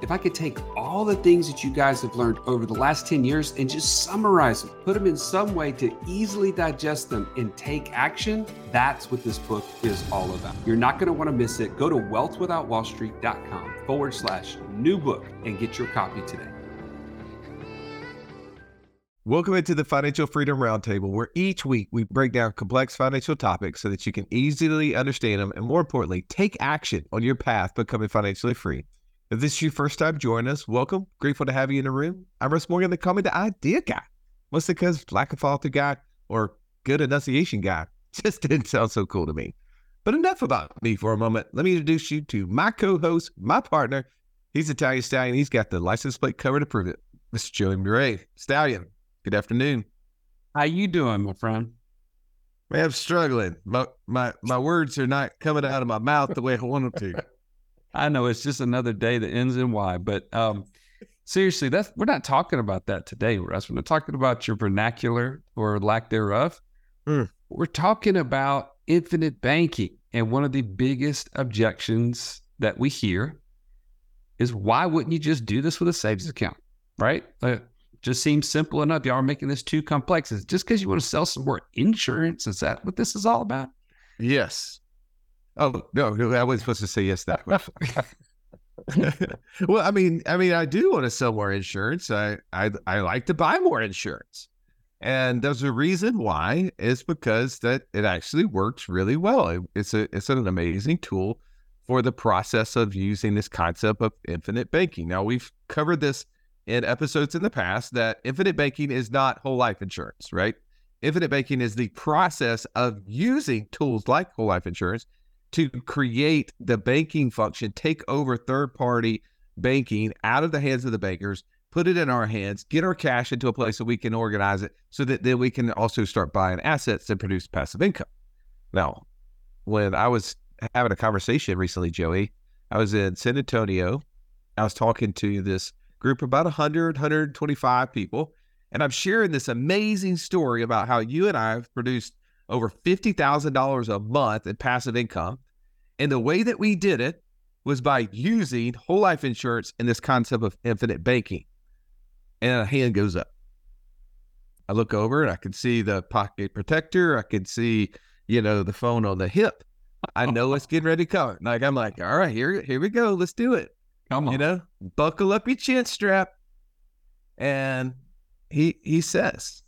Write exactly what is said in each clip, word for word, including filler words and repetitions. if I could take all the things that you guys have learned over the last ten years and just summarize them, put them in some way to easily digest them and take action, that's what this book is all about. You're not gonna wanna miss it. Go to wealth without wall street dot com forward slash new book and get your copy today. Welcome into the Financial Freedom Roundtable, where each week we break down complex financial topics so that you can easily understand them and, more importantly, take action on your path to becoming financially free. If this is your first time joining us, welcome. Grateful to have you in the room. I'm Russ Morgan, they call me the idea guy. Mostly because lack of follow-through guy or good enunciation guy just didn't sound so cool to me. But enough about me for a moment. Let me introduce you to my co-host, my partner. He's Italian Stallion. He's got the license plate cover to prove it. Mister Joey Mure. Stallion, good afternoon. How you doing, my friend? Man, I'm struggling. My, my, my words are not coming out of my mouth the way I want them to. I know it's just another day that ends in Y, but um, seriously, that's we're not talking about that today, Russ. We're not talking about your vernacular or lack thereof. Mm. We're talking about infinite banking. And one of the biggest objections that we hear is, why wouldn't you just do this with a savings account, right? Like, just seems simple enough. Y'all are making this too complex. It's just because you want to sell some more insurance. Is that what this is all about? Yes. Oh, no, I wasn't supposed to say yes that way. Well, I mean, I mean, I do want to sell more insurance. I, I, I like to buy more insurance. And there's a reason why, is because that it actually works really well. It, it's a, it's an amazing tool for the process of using this concept of infinite banking. Now, we've covered this in episodes in the past that infinite banking is not whole life insurance, right? Infinite banking is the process of using tools like whole life insurance to create the banking function, take over third-party banking out of the hands of the bankers, put it in our hands, get our cash into a place that we can organize it so that then we can also start buying assets and produce passive income. Now, when I was having a conversation recently, Joey, I was in San Antonio. I was talking to this group of about one hundred, one hundred twenty-five people, and I'm sharing this amazing story about how you and I have produced over fifty thousand dollars a month in passive income. And the way that we did it was by using whole life insurance and this concept of infinite banking. And a hand goes up. I look over and I can see the pocket protector. I can see, you know, the phone on the hip. I know it's getting ready to come. Like, I'm like, all right, here, here we go. Let's do it. Come on. You know, buckle up your chin strap. And he, he says,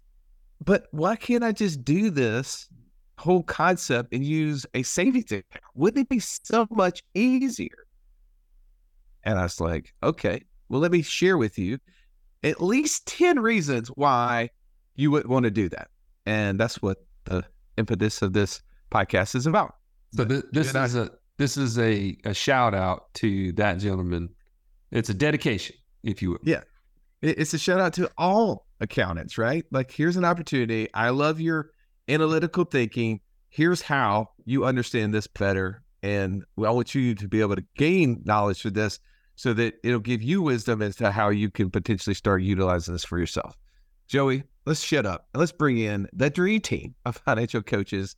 but why can't I just do this whole concept and use a savings account? Wouldn't it be so much easier? And I was like, okay, well, let me share with you at least ten reasons why you would want to do that. And that's what the impetus of this podcast is about. So th- this, is I- a, this is a, a shout out to that gentleman. It's a dedication, if you will. Yeah. It's a shout out to all accountants, right? Like, here's an opportunity. I love your analytical thinking. Here's how you understand this better. And I want you to be able to gain knowledge through this so that it'll give you wisdom as to how you can potentially start utilizing this for yourself. Joey, let's shut up and let's bring in the dream team of financial coaches.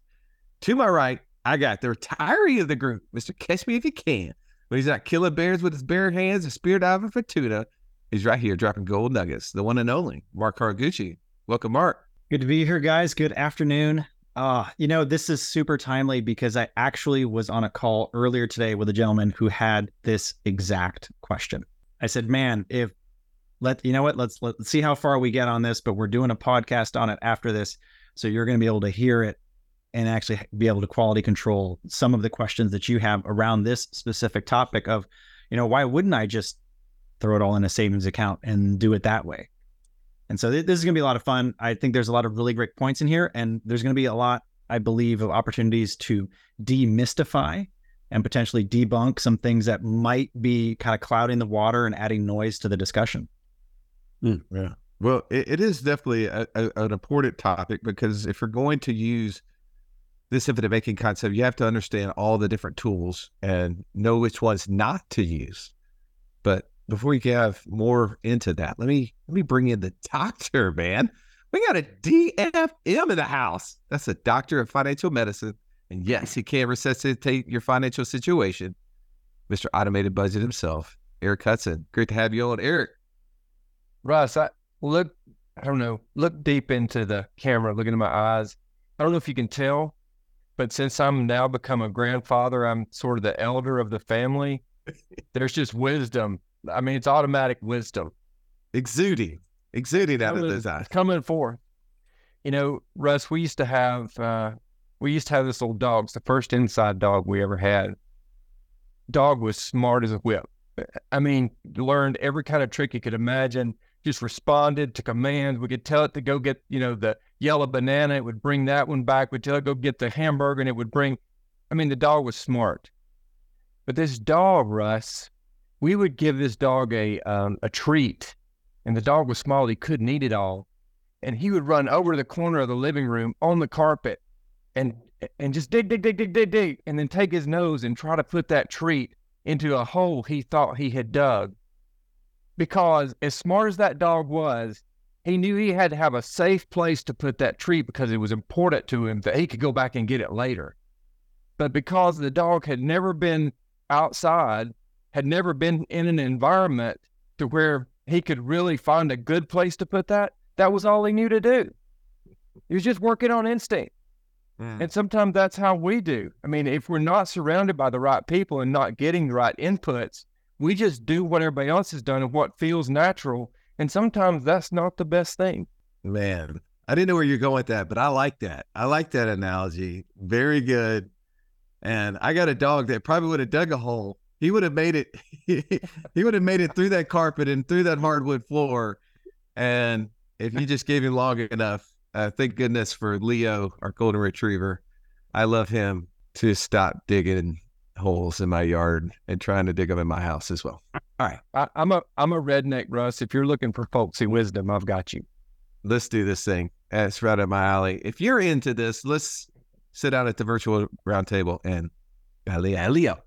To my right, I got the retiree of the group, Mister Catch Me If You Can. When he's not killing bears with his bare hands or spear diving for tuna, he's right here dropping gold nuggets. The one and only Mark Karaguchi. Welcome, Mark. Good to be here, guys. Good afternoon. Uh, you know, this is super timely because I actually was on a call earlier today with a gentleman who had this exact question. I said, man, if let you know what, let's let's see how far we get on this, but we're doing a podcast on it after this. So you're going to be able to hear it and actually be able to quality control some of the questions that you have around this specific topic of, you know, why wouldn't I just throw it all in a savings account and do it that way? And so th- this is going to be a lot of fun. I think there's a lot of really great points in here, and there's going to be a lot, I believe, of opportunities to demystify and potentially debunk some things that might be kind of clouding the water and adding noise to the discussion. Mm, yeah. Well, it, it is definitely a, a, an important topic, because if you're going to use this infinite banking concept, you have to understand all the different tools and know which ones not to use. But before we get more into that, let me let me bring in the doctor, man. We got a D F M in the house. That's a doctor of financial medicine. And yes, he can resuscitate your financial situation. Mister Automated Budget himself, Eric Hudson. Great to have you on, Eric. Russ, I look, I don't know, look deep into the camera, look into my eyes. I don't know if you can tell, but since I'm now become a grandfather, I'm sort of the elder of the family. There's just wisdom. I mean, it's automatic wisdom. Exuding. Exuding out coming, of those eyes. Coming forth. You know, Russ, we used to have uh, we used to have this old dog. It's the first inside dog we ever had. Dog was smart as a whip. I mean, learned every kind of trick you could imagine, just responded to commands. We could tell it to go get, you know, the yellow banana. It would bring that one back. We'd tell it go get the hamburger, and it would bring, I mean, the dog was smart. But this dog, Russ, we would give this dog a um, a treat. And the dog was small, he couldn't eat it all. And he would run over to the corner of the living room on the carpet and and just dig, dig, dig, dig, dig, dig, and then take his nose and try to put that treat into a hole he thought he had dug. Because as smart as that dog was, he knew he had to have a safe place to put that treat, because it was important to him that he could go back and get it later. But because the dog had never been outside, had never been in an environment to where he could really find a good place to put that, that was all he knew to do. He was just working on instinct. Yeah. And sometimes that's how we do. I mean, if we're not surrounded by the right people and not getting the right inputs, we just do what everybody else has done and what feels natural. And sometimes that's not the best thing. Man, I didn't know where you're going with that, but I like that. I like that analogy. Very good. And I got a dog that probably would have dug a hole. He would have made it. He, he would have made it through that carpet and through that hardwood floor. And if you just gave him long enough, uh, thank goodness for Leo, our golden retriever. I love him to stop digging holes in my yard and trying to dig them in my house as well. All right, I, I'm a I'm a redneck, Russ. If you're looking for folksy wisdom, I've got you. Let's do this thing. That's right up my alley. If you're into this, let's sit down at the virtual roundtable and alley alley up.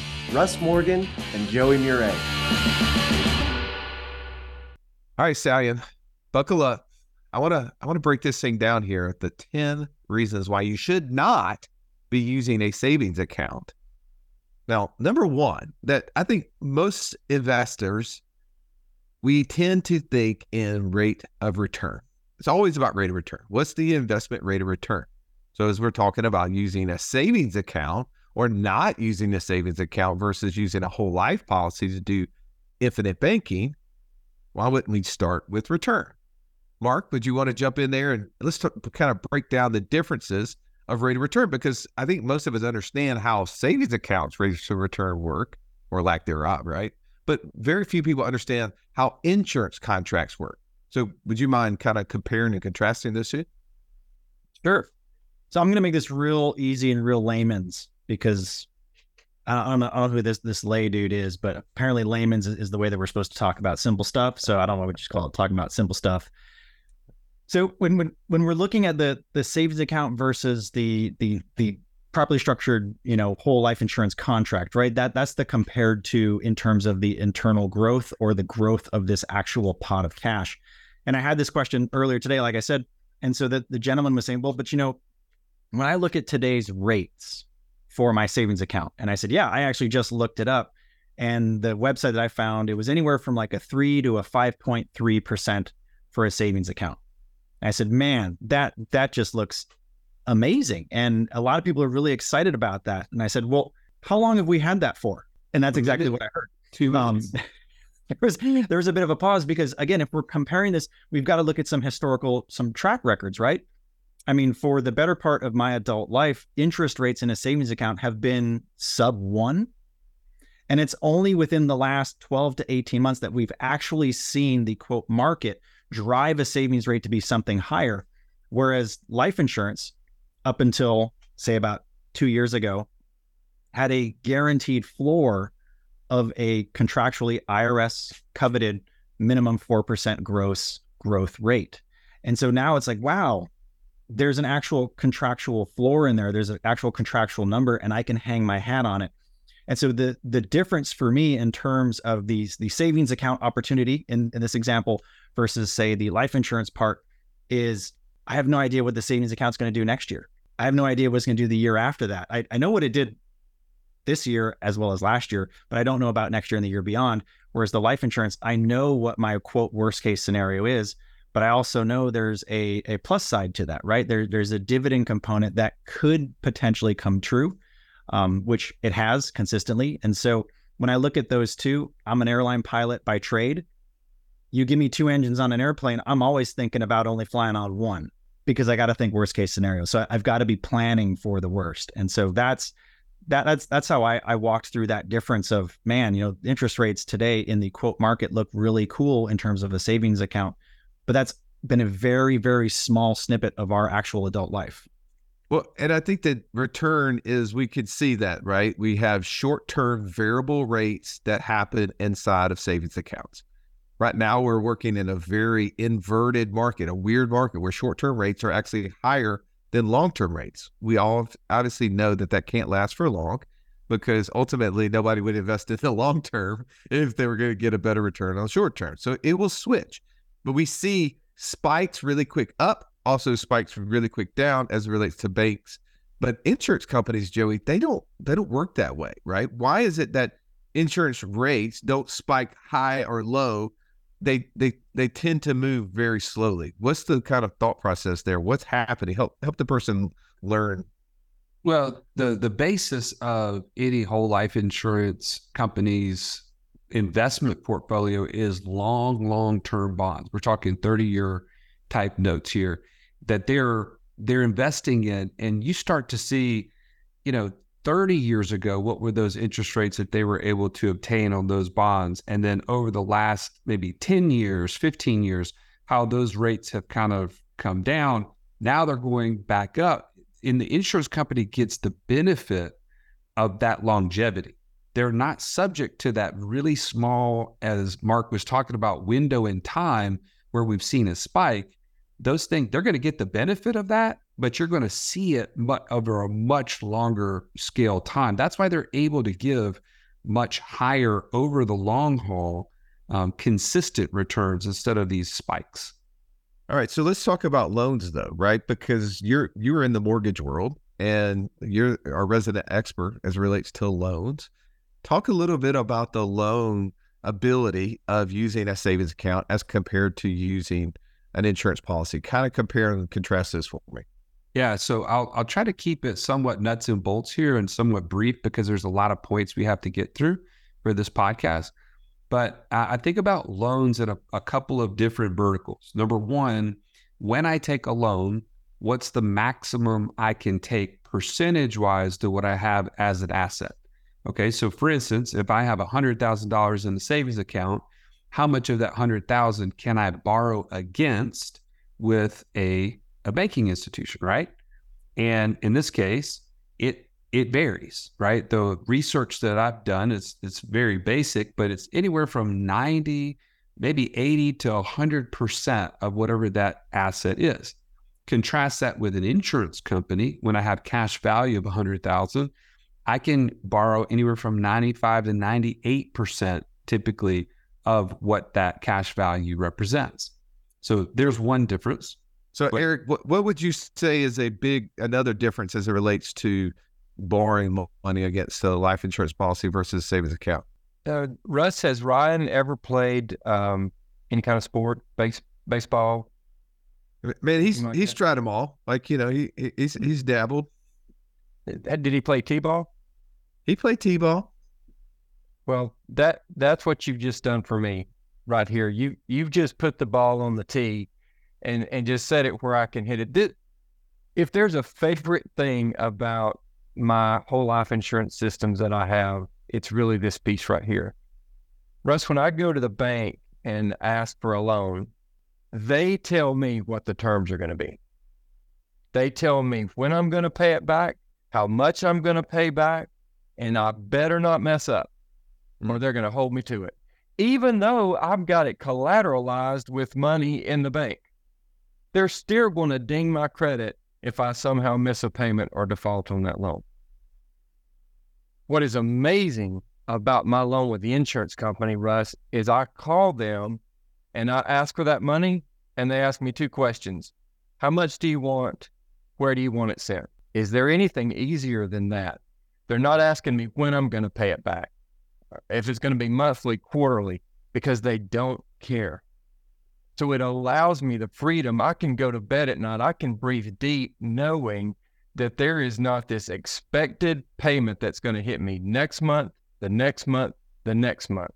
Russ Morgan and Joey Mure. All right, Stallion, buckle up. I want to I want to break this thing down here, the ten reasons why you should not be using a savings account. Now, number one, that I think most investors, we tend to think in rate of return. It's always about rate of return. What's the investment rate of return? So as we're talking about using a savings account or not using a savings account versus using a whole life policy to do infinite banking, why wouldn't we start with return? Mark, would you want to jump in there and let's t- kind of break down the differences of rate of return? Because I think most of us understand how savings accounts rates of return work, or lack thereof, right? But very few people understand how insurance contracts work. So would you mind kind of comparing and contrasting those two? Sure. So I'm going to make this real easy and real layman's, because I don't know, I don't know who this, this lay dude is, but apparently layman's is the way that we're supposed to talk about simple stuff. So I don't know what we just call it, talking about simple stuff. So when, when, when we're looking at the, the savings account versus the, the, the properly structured, you know, whole life insurance contract, right? That that's the compared to in terms of the internal growth or the growth of this actual pot of cash. And I had this question earlier today, like I said, and so that the gentleman was saying, well, but you know, when I look at today's rates for my savings account. And I said, yeah, I actually just looked it up. And the website that I found, it was anywhere from like a three to a five point three percent for a savings account. And I said, man, that, that just looks amazing. And a lot of people are really excited about that. And I said, well, how long have we had that for? And that's exactly what I heard. Two months. there was there was a bit of a pause because, again, if we're comparing this, we've got to look at some historical, some track records, right? I mean, for the better part of my adult life, interest rates in a savings account have been sub one. And it's only within the last twelve to eighteen months that we've actually seen the quote market drive a savings rate to be something higher. Whereas life insurance, up until say about two years ago, had a guaranteed floor of a contractually I R S coveted minimum four percent gross growth rate. And so now it's like, wow, there's an actual contractual floor in there. There's an actual contractual number and I can hang my hat on it. And so the the difference for me in terms of these the savings account opportunity in, in this example versus say the life insurance part is I have no idea what the savings account's going to do next year. I have no idea what it's going to do the year after that. I, I know what it did this year as well as last year, but I don't know about next year and the year beyond. Whereas the life insurance, I know what my quote worst case scenario is, but I also know there's a, a plus side to that, right? There, there's a dividend component that could potentially come true, um, which it has consistently. And so when I look at those two, I'm an airline pilot by trade. You give me two engines on an airplane, I'm always thinking about only flying on one because I got to think worst case scenario. So I've got to be planning for the worst. And so that's, That, that's that's how I, I walked through that difference of, man, you know, interest rates today in the quote market look really cool in terms of a savings account, but that's been a very, very small snippet of our actual adult life. Well, and I think that return is, we could see that, right? We have short-term variable rates that happen inside of savings accounts. Right now, we're working in a very inverted market, a weird market where short-term rates are actually higher than long-term rates. We all obviously know that that can't last for long because ultimately nobody would invest in the long-term if they were going to get a better return on short-term. So it will switch, but we see spikes really quick up, also spikes really quick down as it relates to banks. But insurance companies, Joey, they don't, they don't work that way, right? Why is it that insurance rates don't spike high or low? They they they tend to move very slowly. What's the kind of thought process there? What's happening? Help help the person learn. Well, the the basis of any whole life insurance company's investment portfolio is long, long-term bonds. We're talking thirty-year type notes here that they're they're investing in. And you start to see, you know, thirty years ago, what were those interest rates that they were able to obtain on those bonds? And then over the last maybe ten years, fifteen years, how those rates have kind of come down. Now they're going back up, and the insurance company gets the benefit of that longevity. They're not subject to that really small, as Mark was talking about, window in time where we've seen a spike. Those things, they're going to get the benefit of that, but you're going to see it much, over a much longer scale time. That's why they're able to give much higher over the long haul, um, consistent returns instead of these spikes. All right. So let's talk about loans though, right? Because you're, you're in the mortgage world and you're our resident expert as it relates to loans. Talk a little bit about the loan ability of using a savings account as compared to using an insurance policy. Kind of compare and contrast this for me. Yeah, so I'll I'll try to keep it somewhat nuts and bolts here and somewhat brief because there's a lot of points we have to get through for this podcast. But I think about loans in a, a couple of different verticals. Number one, when I take a loan, what's the maximum I can take percentage-wise to what I have as an asset? Okay, so for instance, if I have one hundred thousand dollars in the savings account, how much of that one hundred thousand dollars can I borrow against with a a banking institution, right? And in this case, it it varies, right? The research that I've done, it's it's very basic, but it's anywhere from ninety, maybe eighty to one hundred percent of whatever that asset is. Contrast that with an insurance company. When I have cash value of one hundred thousand dollars, I can borrow anywhere from ninety-five to ninety-eight percent typically of what that cash value represents. So there's one difference. So Eric, what, what would you say is a big, another difference as it relates to borrowing money against a life insurance policy versus savings account? Uh, Russ, has Ryan ever played um, any kind of sport, base, baseball? Man, he's like he's that. tried them all. Like, you know, he he's, he's dabbled. Did he play t-ball? He played t-ball. Well, that that's what you've just done for me right here. You you've just put the ball on the tee, and and just set it where I can hit it. This, if there's a favorite thing about my whole life insurance systems that I have, it's really this piece right here. Russ, when I go to the bank and ask for a loan, they tell me what the terms are going to be. They tell me when I'm going to pay it back, how much I'm going to pay back, and I better not mess up, or they're going to hold me to it, even though I've got it collateralized with money in the bank. They're still going to ding my credit if I somehow miss a payment or default on that loan. What is amazing about my loan with the insurance company, Russ, is I call them and I ask for that money, and they ask me two questions. How much do you want? Where do you want it sent? Is there anything easier than that? They're not asking me when I'm going to pay it back, if it's going to be monthly, quarterly, because they don't care. So it allows me the freedom. I can go to bed at night. I can breathe deep knowing that there is not this expected payment that's going to hit me next month, the next month, the next month.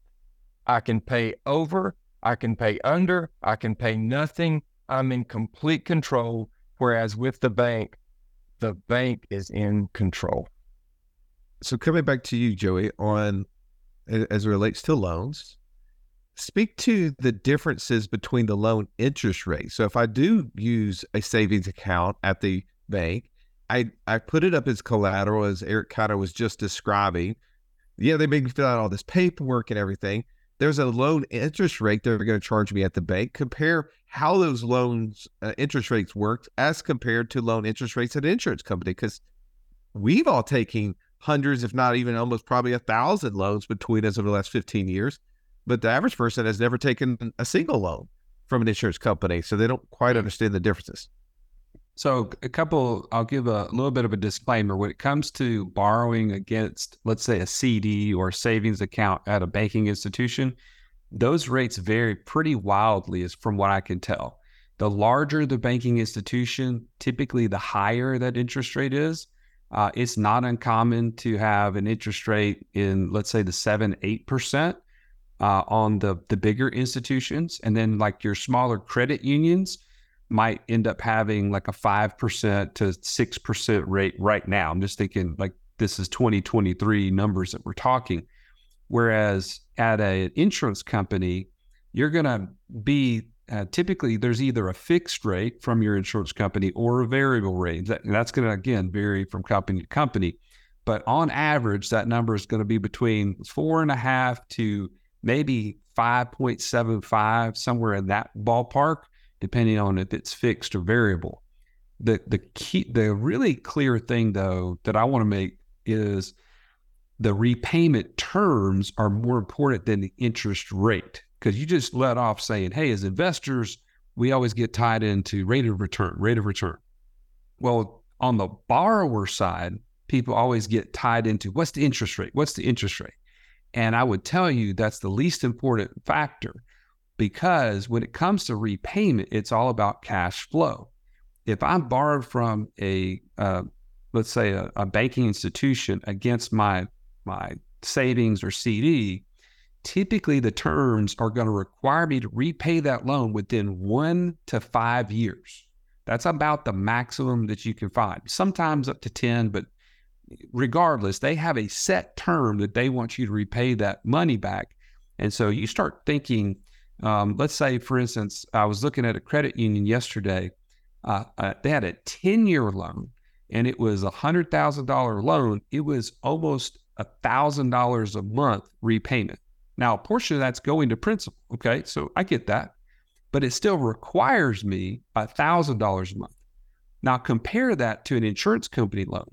I can pay over, I can pay under, I can pay nothing. I'm in complete control, whereas with the bank, the bank is in control. So coming back to you, Joey, on as it relates to loans, speak to the differences between the loan interest rate. So if I do use a savings account at the bank, I, I put it up as collateral, as Eric kind of was just describing. Yeah, they make me fill out all this paperwork and everything. There's a loan interest rate they're going to charge me at the bank. Compare how those loans uh, interest rates work as compared to loan interest rates at an insurance company, because we've all taken hundreds, if not even almost probably a thousand loans between us over the last fifteen years. But the average person has never taken a single loan from an insurance company, so they don't quite understand the differences. So a couple, I'll give a little bit of a disclaimer. When it comes to borrowing against, let's say, a C D or savings account at a banking institution, those rates vary pretty wildly as from what I can tell. The larger the banking institution, typically the higher that interest rate is. Uh, it's not uncommon to have an interest rate in, let's say, the seven, eight percent uh, on the, the bigger institutions. And then like your smaller credit unions might end up having like a five percent to six percent rate right now. I'm just thinking like this is twenty twenty-three numbers that we're talking. Whereas at an insurance company, you're going to be uh, typically there's either a fixed rate from your insurance company or a variable rate. That, that's going to, again, vary from company to company. But on average, that number is going to be between four and a half to maybe five point seven five, somewhere in that ballpark, depending on if it's fixed or variable. The the key, the really clear thing, though, that I want to make is the repayment terms are more important than the interest rate, because you just let off saying, hey, as investors, we always get tied into rate of return, rate of return. Well, on the borrower side, people always get tied into what's the interest rate? What's the interest rate? And I would tell you that's the least important factor. Because when it comes to repayment, it's all about cash flow. If I'm borrowed from a, uh, let's say, a, a banking institution against my my savings or C D, typically the terms are going to require me to repay that loan within one to five years. That's about the maximum that you can find, sometimes up to ten, but regardless, they have a set term that they want you to repay that money back. And so you start thinking, Um, let's say, for instance, I was looking at a credit union yesterday. Uh, uh, they had a ten-year loan, and it was a one hundred thousand dollars loan. It was almost one thousand dollars a month repayment. Now, a portion of that's going to principal, okay? So I get that, but it still requires me one thousand dollars a month. Now, compare that to an insurance company loan.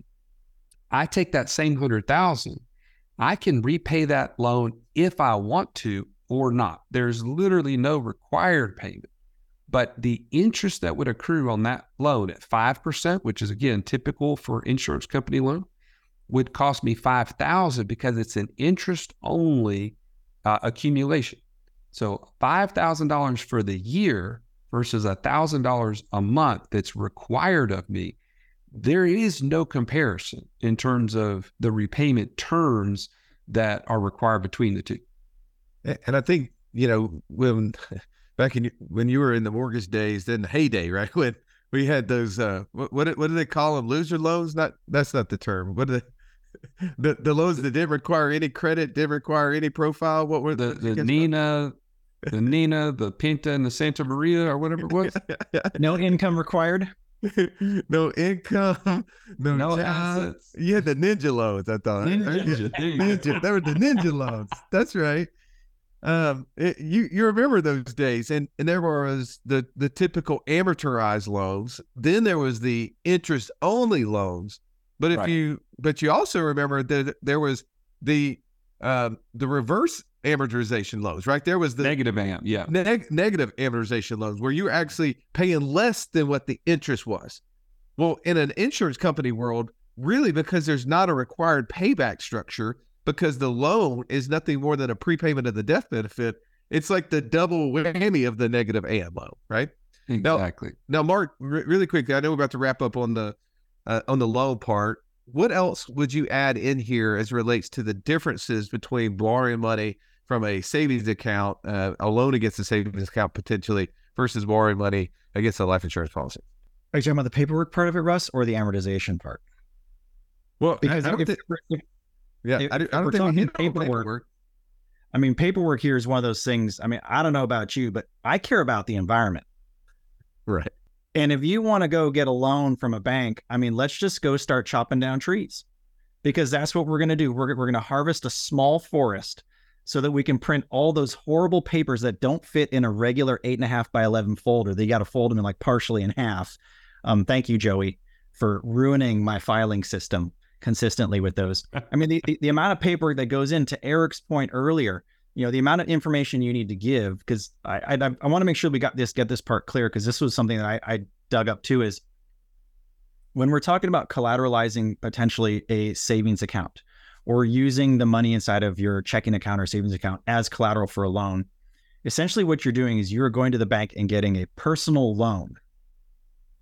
I take that same one hundred thousand dollars. I can repay that loan if I want to, or not. There's literally no required payment, but the interest that would accrue on that loan at five percent, which is again typical for insurance company loan, would cost me five thousand dollars because it's an interest only uh, accumulation. So five thousand dollars for the year versus one thousand dollars a month that's required of me. There is no comparison in terms of the repayment terms that are required between the two. And I think, you know, when back in when you were in the mortgage days, then the heyday, right? When we had those, uh, what what do they call them? Loser loans? Not that's not the term. What are the the, the loans that didn't require any credit, didn't require any profile? What were the the, the Nina, the Nina, the Pinta, and the Santa Maria, or whatever it was? No income required. no income, no, no assets. Yeah, the ninja loans. I thought ninja, ninja. They were the ninja loans. That's right. Um, it, you you remember those days, and, and there was the the typical amortized loans. Then there was the interest only loans. But if right. you but you also remember that there was the um, the reverse amortization loans, right? There was the negative am, yeah, neg- negative amortization loans where you were actually paying less than what the interest was. Well, in an insurance company world, really, because there's not a required payback structure, because the loan is nothing more than a prepayment of the death benefit, it's like the double whammy of the negative am loan, right? Exactly. Now, now Mark, r- really quickly, I know we're about to wrap up on the uh, on the loan part. What else would you add in here as it relates to the differences between borrowing money from a savings account, uh, a loan against a savings account potentially, versus borrowing money against a life insurance policy? Are you talking about the paperwork part of it, Russ, or the amortization part? Well, because I don't if, think, if, yeah, if, I don't, I don't think we hit paperwork, paperwork. I mean, paperwork here is one of those things. I mean, I don't know about you, but I care about the environment. Right. And if you want to go get a loan from a bank, I mean, let's just go start chopping down trees, because that's what we're going to do. We're, we're going to harvest a small forest so that we can print all those horrible papers that don't fit in a regular eight and a half by eleven folder. They got to fold them in like partially in half. Um, thank you, Joey, for ruining my filing system consistently with those. I mean, the, the, the amount of paper that goes into Eric's point earlier, you know, the amount of information you need to give, because I I, I want to make sure we got this, get this part clear, because this was something that I, I dug up too, is when we're talking about collateralizing potentially a savings account or using the money inside of your checking account or savings account as collateral for a loan, essentially what you're doing is you're going to the bank and getting a personal loan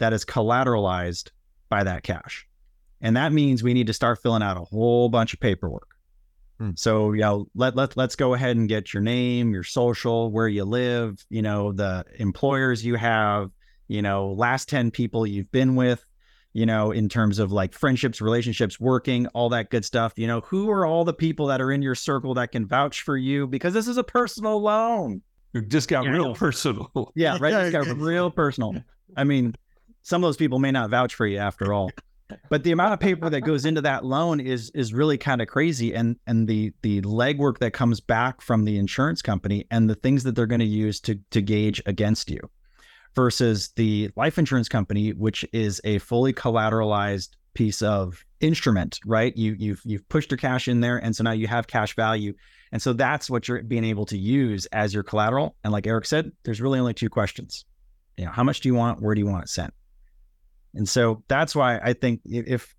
that is collateralized by that cash. And that means we need to start filling out a whole bunch of paperwork. So, you know, let, let, let's go ahead and get your name, your social, where you live, you know, the employers you have, you know, last ten people you've been with, you know, in terms of like friendships, relationships, working, all that good stuff. You know, who are all the people that are in your circle that can vouch for you? Because this is a personal loan. It just got yeah. real personal. Yeah, right. It got real personal. I mean, some of those people may not vouch for you after all. But the amount of paper that goes into that loan is is really kind of crazy, and and the the legwork that comes back from the insurance company and the things that they're going to use to to gauge against you, versus the life insurance company, which is a fully collateralized piece of instrument, right? You you've you've pushed your cash in there, and so now you have cash value, and so that's what you're being able to use as your collateral. And like Eric said, there's really only two questions: you know, how much do you want? Where do you want it sent? And so that's why I think if,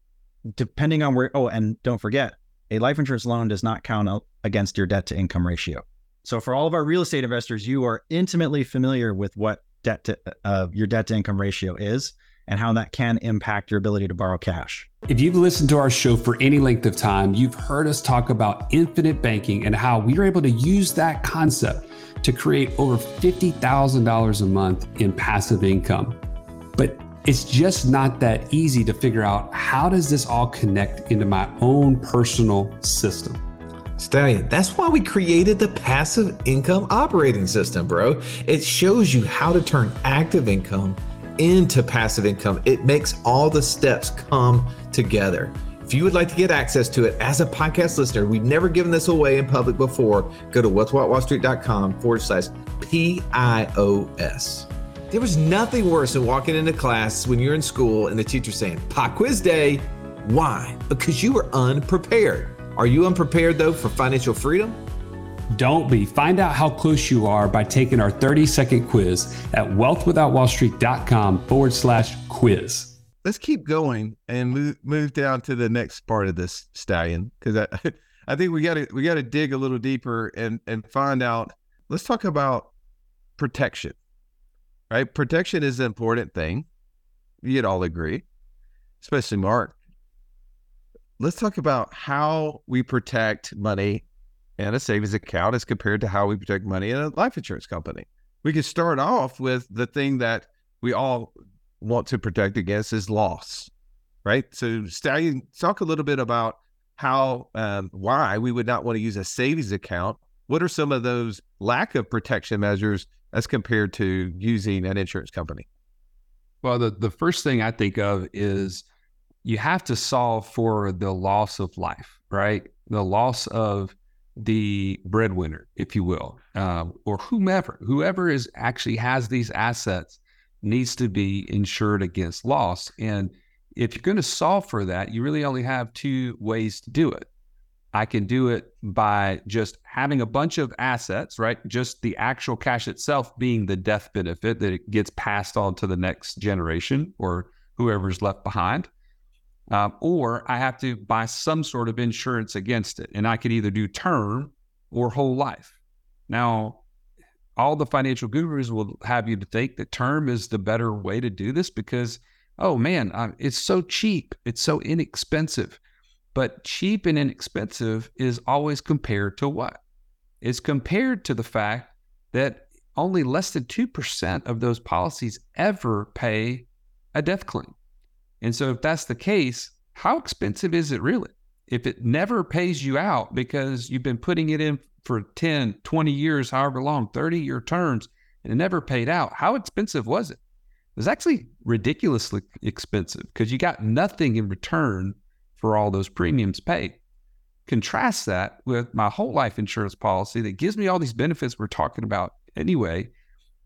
depending on where, oh, and don't forget, a life insurance loan does not count against your debt to income ratio. So for all of our real estate investors, you are intimately familiar with what debt to, uh, your debt to income ratio is and how that can impact your ability to borrow cash. If you've listened to our show for any length of time, you've heard us talk about infinite banking and how we are able to use that concept to create over fifty thousand dollars a month in passive income. But it's just not that easy to figure out, how does this all connect into my own personal system? Stallion, that's why we created the Passive Income Operating System, bro. It shows you how to turn active income into passive income. It makes all the steps come together. If you would like to get access to it as a podcast listener, we've never given this away in public before. Go to what's what wall street dot com forward slash P I O S. There was nothing worse than walking into class when you're in school and the teacher saying, "Pop quiz day." Why? Because you were unprepared. Are you unprepared though for financial freedom? Don't be. Find out how close you are by taking our thirty second quiz at wealth without wall street dot com forward slash quiz. Let's keep going and move, move down to the next part of this, Stallion, because I, I think we got to we got to dig a little deeper and and find out. Let's talk about protection. Right? Protection is an important thing. You'd all agree, especially Mark. let's talk about how we protect money in a savings account as compared to how we protect money in a life insurance company. We can start off with the thing that we all want to protect against is loss, right? So Stallion, talk a little bit about how, um, why we would not want to use a savings account. What are some of those lack of protection measures as compared to using an insurance company? Well, the, the first thing I think of is you have to solve for the loss of life, right? The loss of the breadwinner, if you will, um, or whomever, whoever is actually has these assets needs to be insured against loss. And if you're going to solve for that, you really only have two ways to do it. I can do it by just having a bunch of assets, right? Just the actual cash itself being the death benefit that it gets passed on to the next generation or whoever's left behind. Um, or I have to buy some sort of insurance against it. And I could either do term or whole life. Now, all the financial gurus will have you to think that term is the better way to do this because, oh man, uh, it's so cheap. It's so inexpensive. But cheap and inexpensive is always compared to what? It's compared to the fact that only less than two percent of those policies ever pay a death claim. And so if that's the case, how expensive is it really? If it never pays you out because you've been putting it in for ten, twenty years, however long, thirty-year terms, and it never paid out, how expensive was it? It was actually ridiculously expensive because you got nothing in return for all those premiums paid. Contrast that with my whole life insurance policy that gives me all these benefits we're talking about anyway,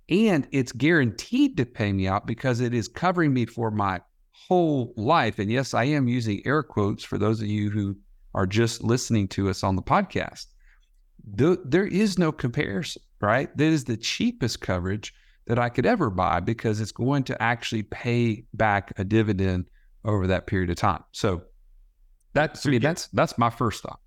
and it's guaranteed to pay me out because it is covering me for my whole life. And yes, I am using air quotes for those of you who are just listening to us on the podcast. The, there is no comparison, right? That is the cheapest coverage that I could ever buy because it's going to actually pay back a dividend over that period of time. So That's, I mean, that's, that's my first thought.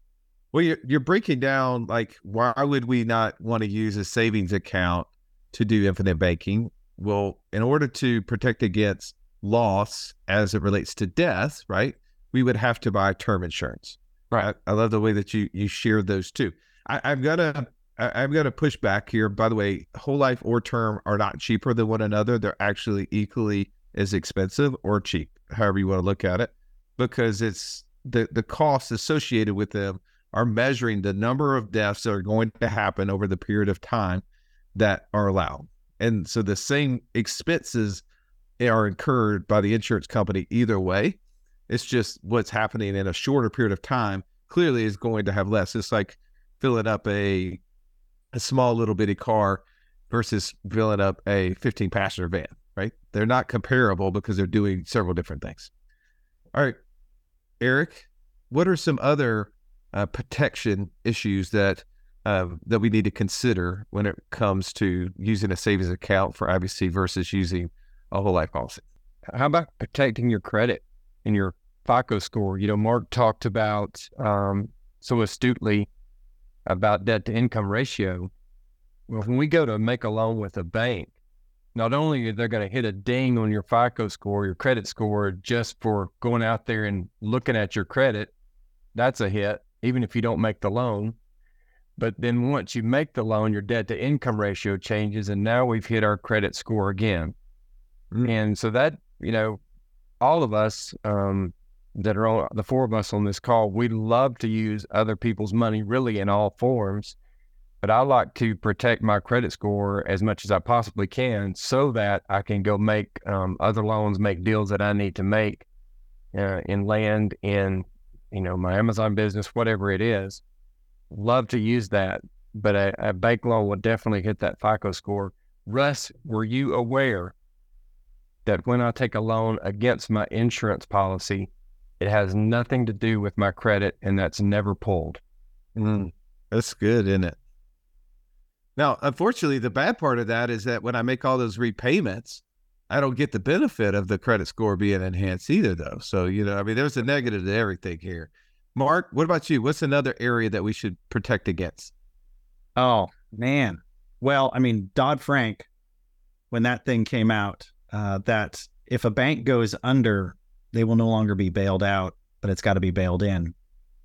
Well, you're, you're breaking down, like, why would we not want to use a savings account to do infinite banking? Well, in order to protect against loss as it relates to death, right, we would have to buy term insurance. Right. I, I love the way that you, you shared those two. I, I'm going to, I'm going to push back here. By the way, whole life or term are not cheaper than one another. They're actually equally as expensive or cheap, however you want to look at it, because it's, the the costs associated with them are measuring the number of deaths that are going to happen over the period of time that are allowed. And so the same expenses are incurred by the insurance company either way. It's just what's happening in a shorter period of time clearly is going to have less. It's like filling up a a small little bitty car versus filling up a fifteen passenger van, right? They're not comparable because they're doing several different things. All right, Eric, what are some other uh, protection issues that uh, that we need to consider when it comes to using a savings account for I B C versus using a whole life policy? How about protecting your credit and your FICO score? You know, Mark talked about um, so astutely about debt to income ratio. Well, when we go to make a loan with a bank, not only are they going to hit a ding on your FICO score, your credit score, just for going out there and looking at your credit, that's a hit, even if you don't make the loan. But then once you make the loan, your debt to income ratio changes, and now we've hit our credit score again. Mm-hmm. And so that, you know, all of us um, that are on, the four of us on this call, we love to use other people's money really in all forms. But I like to protect my credit score as much as I possibly can so that I can go make um, other loans, make deals that I need to make uh, in land, in, you know, my Amazon business, whatever it is. Love to use that, but a, a bank loan will definitely hit that FICO score. Russ, were you aware that when I take a loan against my insurance policy, it has nothing to do with my credit, and that's never pulled? Mm, that's good, isn't it? Now, unfortunately, the bad part of that is that when I make all those repayments, I don't get the benefit of the credit score being enhanced either, though. So, you know, I mean, there's a negative to everything here. Mark, what about you? What's another area that we should protect against? Oh, man. Well, I mean, Dodd-Frank, when that thing came out, uh, that if a bank goes under, they will no longer be bailed out but it's got to be bailed in.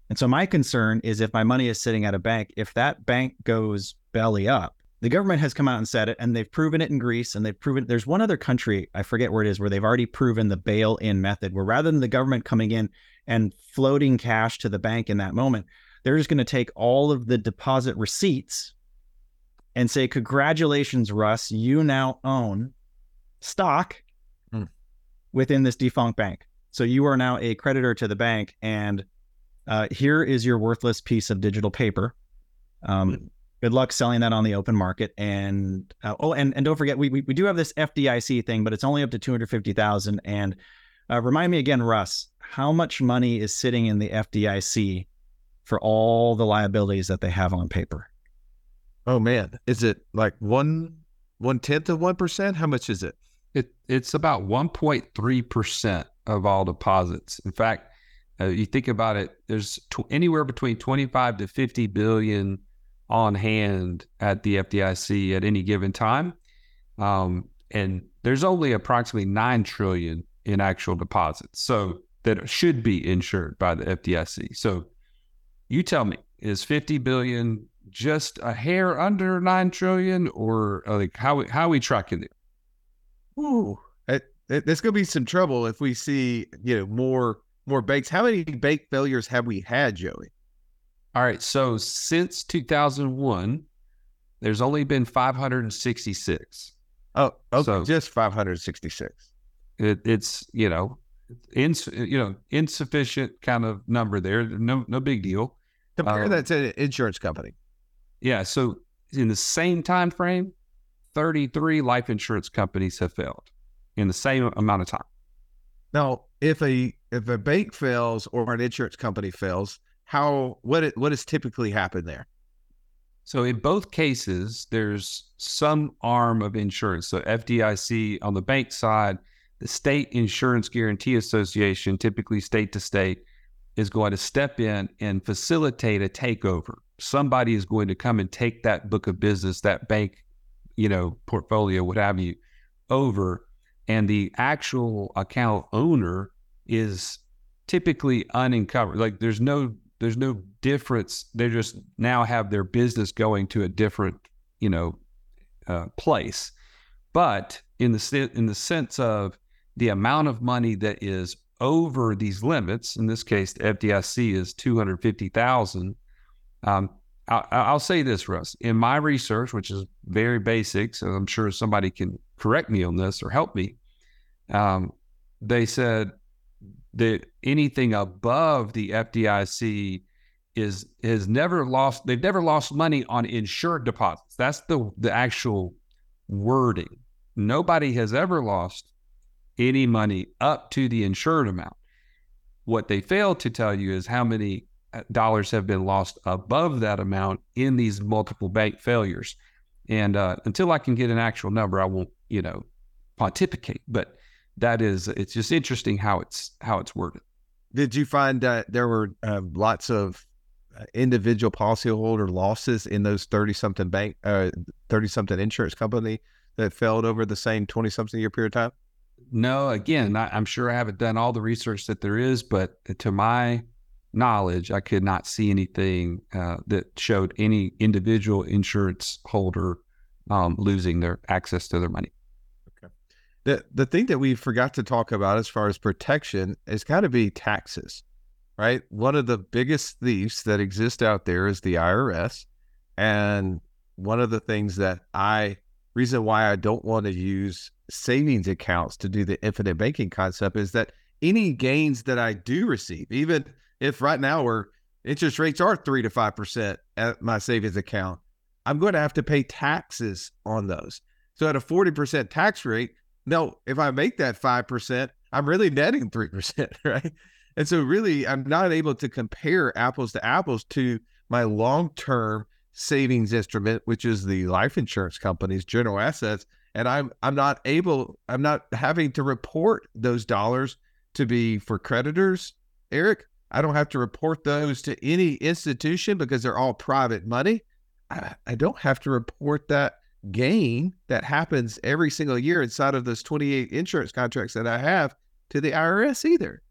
And so my concern is if my money is sitting at a bank, if that bank goes belly up, the government has come out and said it, and they've proven it in Greece, and they've proven, there's one other country, I forget where it is, where they've already proven the bail-in method, where rather than the government coming in and floating cash to the bank in that moment, they're just going to take all of the deposit receipts and say, congratulations, Russ, you now own stock mm. within this defunct bank. So you are now a creditor to the bank, and uh, here is your worthless piece of digital paper. Um, mm. Good luck selling that on the open market. And uh, oh, and, and don't forget, we, we we do have this F D I C thing, but it's only up to two hundred fifty thousand dollars. And uh, remind me again, Russ, how much money is sitting in the F D I C for all the liabilities that they have on paper? Oh man, is it like one one tenth of one percent? How much is it? It it's about one point three percent of all deposits. In fact, uh, you think about it, there's tw- anywhere between twenty-five to fifty billion on hand at the F D I C at any given time. Um, and there's only approximately nine trillion in actual deposits. So that should be insured by the F D I C. So you tell me, is fifty billion just a hair under nine trillion, or like how, how are we tracking it? Ooh, it, it, there's going to be some trouble if we see, you know, more, more banks. How many bank failures have we had, Joey? All right, so since two thousand one, there's only been five hundred sixty-six. Oh, okay, so just five hundred sixty-six. It, it's, you know, ins, you know, insufficient kind of number there. No, no big deal. Compare uh, that to an insurance company. Yeah, so in the same time frame, thirty-three life insurance companies have failed in the same amount of time. Now, if a if a bank fails or an insurance company fails, How what it, what has typically happened there? So in both cases, there's some arm of insurance. So F D I C on the bank side, the State Insurance Guarantee Association, typically state to state, is going to step in and facilitate a takeover. Somebody is going to come and take that book of business, that bank, you know, portfolio, what have you, over, and the actual account owner is typically unencumbered. Like there's no There's no difference. They just now have their business going to a different, you know, uh, place. But in the in the sense of the amount of money that is over these limits, in this case, the F D I C is two hundred fifty thousand dollars. Um, I, I'll say this, Russ. In my research, which is very basic, so I'm sure somebody can correct me on this or help me, um, they said that anything above the F D I C is has never lost, they've never lost money on insured deposits. That's the, the actual wording. Nobody has ever lost any money up to the insured amount. What they fail to tell you is how many dollars have been lost above that amount in these multiple bank failures. And uh, until I can get an actual number, I won't, you know, pontificate, but that is, it's just interesting how it's how it's worded. Did you find that there were uh, lots of individual policyholder losses in those thirty-something bank, uh, thirty-something insurance company that failed over the same twenty-something year period of time? No, again, I, I'm sure I haven't done all the research that there is, but to my knowledge, I could not see anything uh, that showed any individual insurance holder um, losing their access to their money. The the thing that we forgot to talk about as far as protection has got to be taxes, right? One of the biggest thieves that exist out there is the I R S. And one of the things that I, reason why I don't want to use savings accounts to do the infinite banking concept is that any gains that I do receive, even if right now we're, interest rates are three to five percent at my savings account, I'm going to have to pay taxes on those. So at a forty percent tax rate, no, if I make that five percent, I'm really netting three percent, right? And so really, I'm not able to compare apples to apples to my long-term savings instrument, which is the life insurance company's general assets. And I'm I'm not able, I'm not having to report those dollars to be for creditors, Eric. I don't have to report those to any institution because they're all private money. I, I don't have to report that gain that happens every single year inside of those twenty-eight insurance contracts that I have to the I R S either.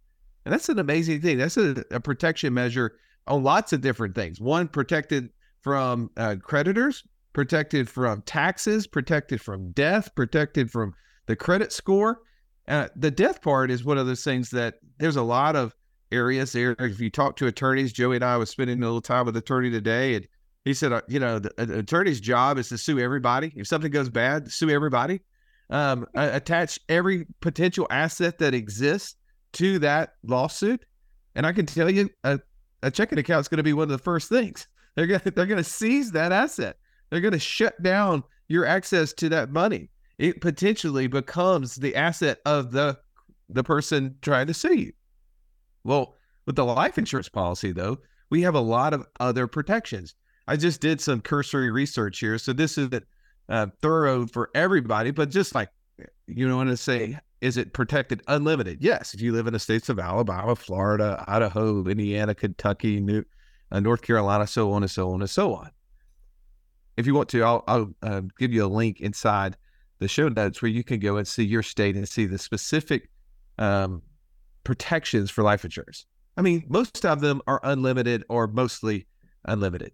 And that's an amazing thing. That's a, a protection measure on lots of different things. One, protected from uh, creditors, protected from taxes, protected from death, protected from the credit score. Uh, the death part is one of those things that there's a lot of areas there. If you talk to attorneys, Joey and I was spending a little time with an attorney today, and he said, uh, you know, the, the attorney's job is to sue everybody. If something goes bad, sue everybody. Um, attach every potential asset that exists to that lawsuit. And I can tell you, a, a checking account is going to be one of the first things. They're going to, they're going to seize that asset. They're going to shut down your access to that money. It potentially becomes the asset of the the person trying to sue you. Well, with the life insurance policy, though, we have a lot of other protections. I just did some cursory research here, so this isn't uh, thorough for everybody, but just like, you know, want to say, is it protected unlimited? Yes, if you live in the states of Alabama, Florida, Idaho, Indiana, Kentucky, New, uh, North Carolina, so on and so on and so on. If you want to, I'll, I'll uh, give you a link inside the show notes where you can go and see your state and see the specific um, protections for life insurance. I mean, most of them are unlimited or mostly unlimited.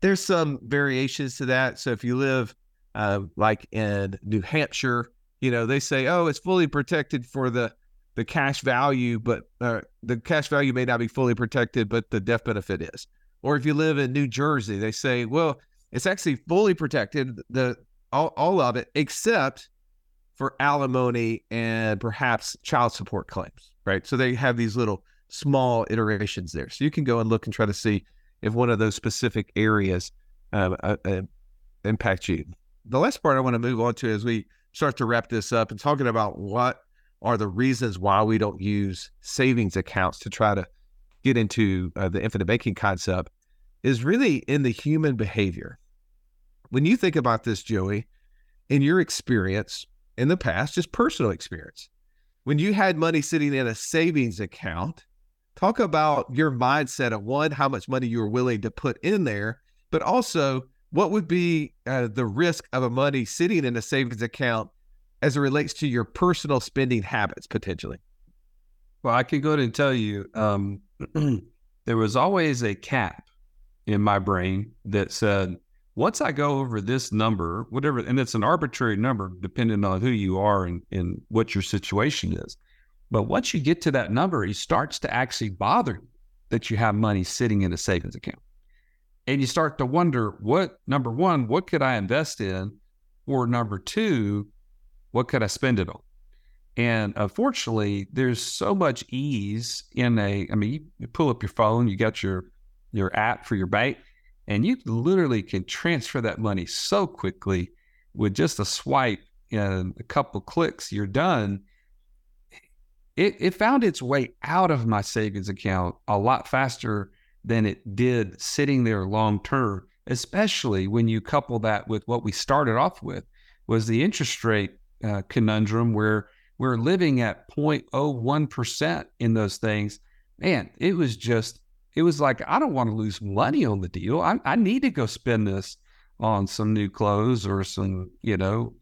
There's some variations to that. So if you live uh, like in New Hampshire, you know, they say, oh, it's fully protected for the, the cash value, but uh, the cash value may not be fully protected, but the death benefit is. Or if you live in New Jersey, they say, well, it's actually fully protected, the all, all of it, except for alimony and perhaps child support claims, right? So they have these little small iterations there. So you can go and look and try to see if one of those specific areas um, uh, uh, impact you. The last part I want to move on to as we start to wrap this up and talking about what are the reasons why we don't use savings accounts to try to get into uh, the infinite banking concept is really in the human behavior. When you think about this, Joey, in your experience in the past, just personal experience, when you had money sitting in a savings account, talk about your mindset of one, how much money you were willing to put in there, but also what would be uh, the risk of a money sitting in a savings account as it relates to your personal spending habits potentially? Well, I could go ahead and tell you, um, there was always a cap in my brain that said, once I go over this number, whatever, and it's an arbitrary number depending on who you are and, and what your situation is. But once you get to that number, it starts to actually bother you that you have money sitting in a savings account. And you start to wonder, what, number one, what could I invest in? Or number two, what could I spend it on? And unfortunately, there's so much ease in a, I mean, you pull up your phone, you got your, your app for your bank, and you literally can transfer that money so quickly with just a swipe and a couple clicks, you're done. It, it found its way out of my savings account a lot faster than it did sitting there long term, especially when you couple that with what we started off with was the interest rate uh, conundrum where we're living at zero point zero one percent in those things. Man, it was just, it was like, I don't want to lose money on the deal. I, I need to go spend this on some new clothes or some, you know,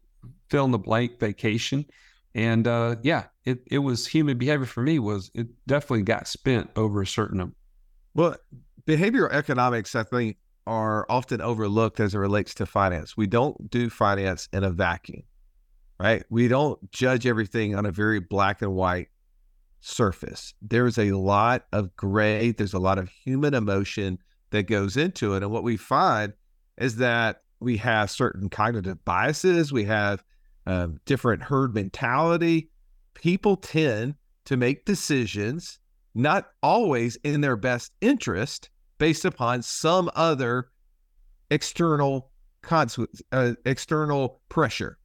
fill in the blank vacation. And uh, yeah, it, it was human behavior for me was it definitely got spent over a certain number. Well, behavioral economics, I think, are often overlooked as it relates to finance. We don't do finance in a vacuum, right? We don't judge everything on a very black and white surface. There is a lot of gray. There's a lot of human emotion that goes into it. And what we find is that we have certain cognitive biases. We have Um, different herd mentality. People tend to make decisions not always in their best interest based upon some other external cons- uh, external pressure.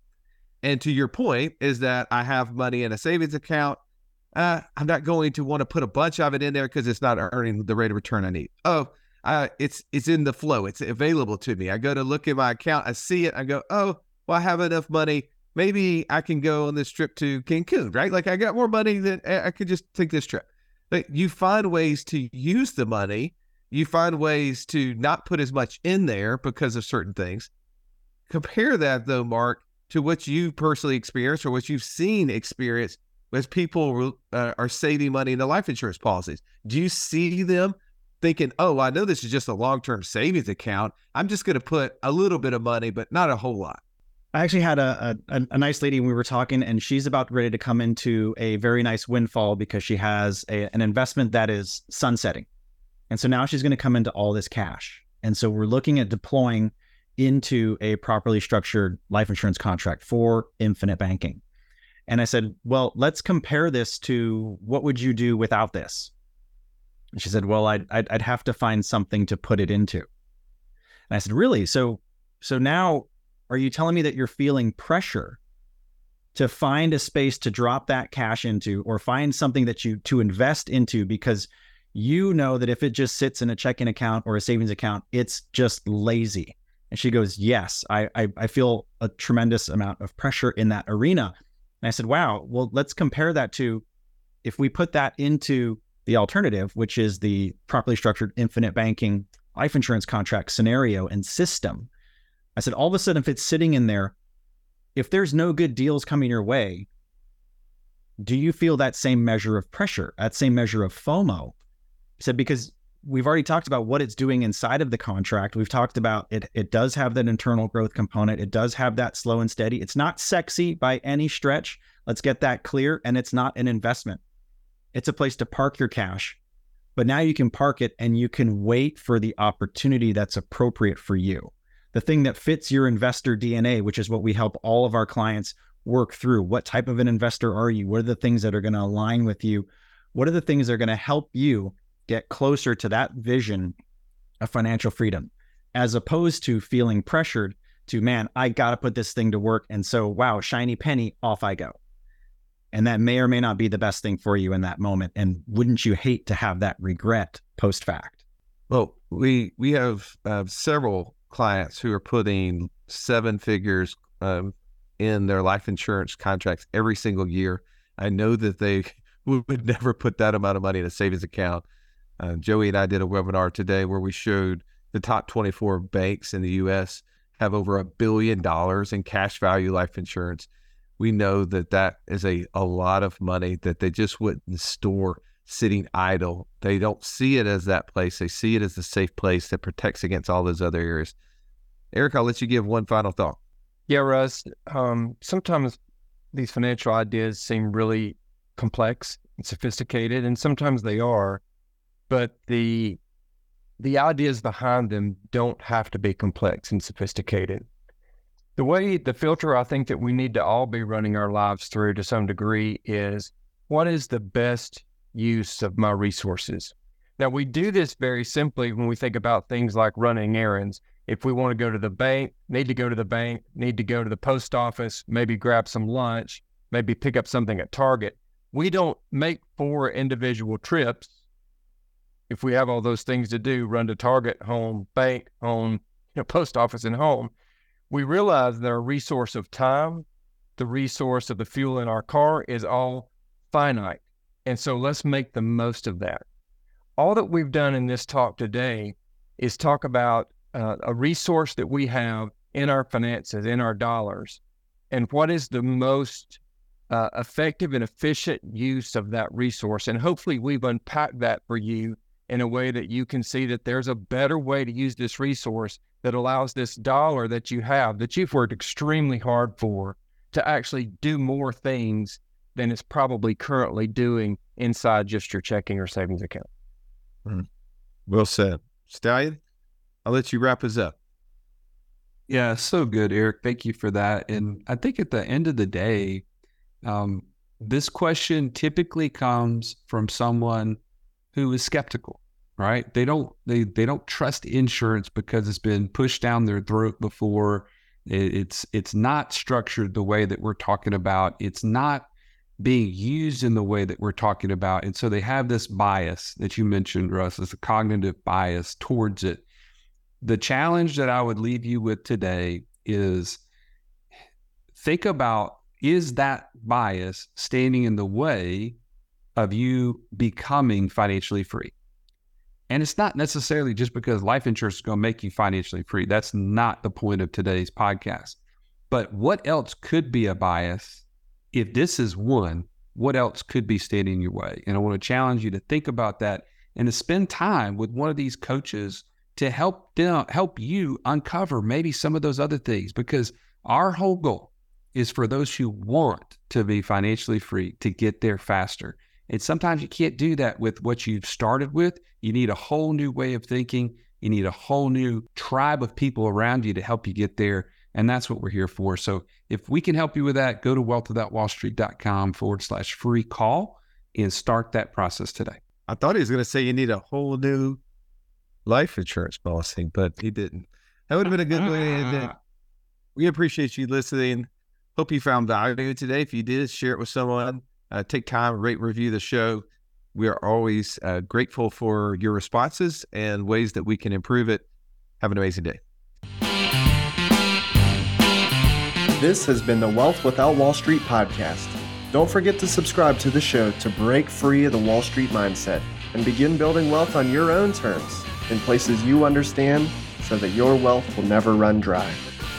And to your point is that I have money in a savings account. Uh, I'm not going to want to put a bunch of it in there because it's not earning the rate of return I need. Oh, uh, it's it's in the flow. It's available to me. I go to look at my account. I see it. I go, oh, well, I have enough money. Maybe I can go on this trip to Cancun, right? Like I got more money than I could just take this trip. But you find ways to use the money. You find ways to not put as much in there because of certain things. Compare that though, Mark, to what you personally experienced or what you've seen experience as people uh, are saving money in the life insurance policies? Do you see them thinking, oh, I know this is just a long-term savings account. I'm just going to put a little bit of money, but not a whole lot. I actually had a, a a nice lady we were talking, and she's about ready to come into a very nice windfall because she has a, an investment that is sunsetting. And so now she's going to come into all this cash. And so we're looking at deploying into a properly structured life insurance contract for infinite banking. And I said, well, let's compare this to what would you do without this? And she said, well, I'd, I'd, I'd have to find something to put it into. And I said, really? So, so now are you telling me that you're feeling pressure to find a space to drop that cash into, or find something that you to invest into, because you know that if it just sits in a checking account or a savings account, it's just lazy? And she goes, yes, I, I, I feel a tremendous amount of pressure in that arena. And I said, wow, well, let's compare that to if we put that into the alternative, which is the properly structured infinite banking life insurance contract scenario and system. I said, all of a sudden, if it's sitting in there, if there's no good deals coming your way, do you feel that same measure of pressure, that same measure of FOMO? I said, because we've already talked about what it's doing inside of the contract. We've talked about it. It does have that internal growth component. It does have that slow and steady. It's not sexy by any stretch. Let's get that clear. And it's not an investment. It's a place to park your cash, but now you can park it and you can wait for the opportunity that's appropriate for you. The thing that fits your investor D N A, which is what we help all of our clients work through. What type of an investor are you? What are the things that are going to align with you? What are the things that are going to help you get closer to that vision of financial freedom, as opposed to feeling pressured to, man, I got to put this thing to work. And so, wow, shiny penny, off I go. And that may or may not be the best thing for you in that moment. And wouldn't you hate to have that regret post fact? Well, we we have uh, several clients who are putting seven figures um, in their life insurance contracts every single year. I know that they would never put that amount of money in a savings account. Uh, Joey and I did a webinar today where we showed the top twenty-four banks in the U S have over a billion dollars in cash value life insurance. We know that that is a, a lot of money that they just wouldn't store sitting idle. They don't see it as that place. They see it as a safe place that protects against all those other areas. Eric, I'll let you give one final thought. Yeah, Russ. Um, sometimes these financial ideas seem really complex and sophisticated, and sometimes they are, but the the ideas behind them don't have to be complex and sophisticated. The way, the filter I think that we need to all be running our lives through to some degree is, what is the best use of my resources? Now, we do this very simply when we think about things like running errands. If we want to go to the bank, need to go to the bank, need to go to the post office, maybe grab some lunch, maybe pick up something at Target. We don't make four individual trips if we have all those things to do: run to Target, home, bank, home, you know, post office, and home. We realize that our resource of time, the resource of the fuel in our car, is all finite. And so let's make the most of that. All that we've done in this talk today is talk about uh, a resource that we have in our finances, in our dollars, and what is the most uh, effective and efficient use of that resource. And hopefully we've unpacked that for you in a way that you can see that there's a better way to use this resource that allows this dollar that you have, that you've worked extremely hard for, to actually do more things than it's probably currently doing inside just your checking or savings account. Mm. Well said. Stallion, I'll let you wrap us up. Yeah, so good, Eric. Thank you for that. And I think at the end of the day, um, this question typically comes from someone who is skeptical, right? They don't they they don't trust insurance because it's been pushed down their throat before. It, it's it's not structured the way that we're talking about. It's not being used in the way that we're talking about. And so they have this bias that you mentioned, Russ. It's a cognitive bias towards it. The challenge that I would leave you with today is, think about, is that bias standing in the way of you becoming financially free? And it's not necessarily just because life insurance is going to make you financially free. That's not the point of today's podcast. But what else could be a bias if this is one what else could be standing in your way? And I want to challenge you to think about that and to spend time with one of these coaches to help them, help you uncover maybe some of those other things, because our whole goal is for those who want to be financially free to get there faster. And sometimes you can't do that with what you've started with. You need a whole new way of thinking. You need a whole new tribe of people around you to help you get there. And that's what we're here for. So if we can help you with that, go to wealthwithoutwallstreet.com forward slash free call and start that process today. I thought he was going to say you need a whole new life insurance policy, but he didn't. That would have been a good way to end it. We appreciate you listening. Hope you found value today. If you did, share it with someone. Uh, take time, rate, review the show. We are always uh, grateful for your responses and ways that we can improve it. Have an amazing day. This has been the Wealth Without Wall Street podcast. Don't forget to subscribe to the show to break free of the Wall Street mindset and begin building wealth on your own terms in places you understand so that your wealth will never run dry.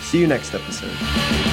See you next episode.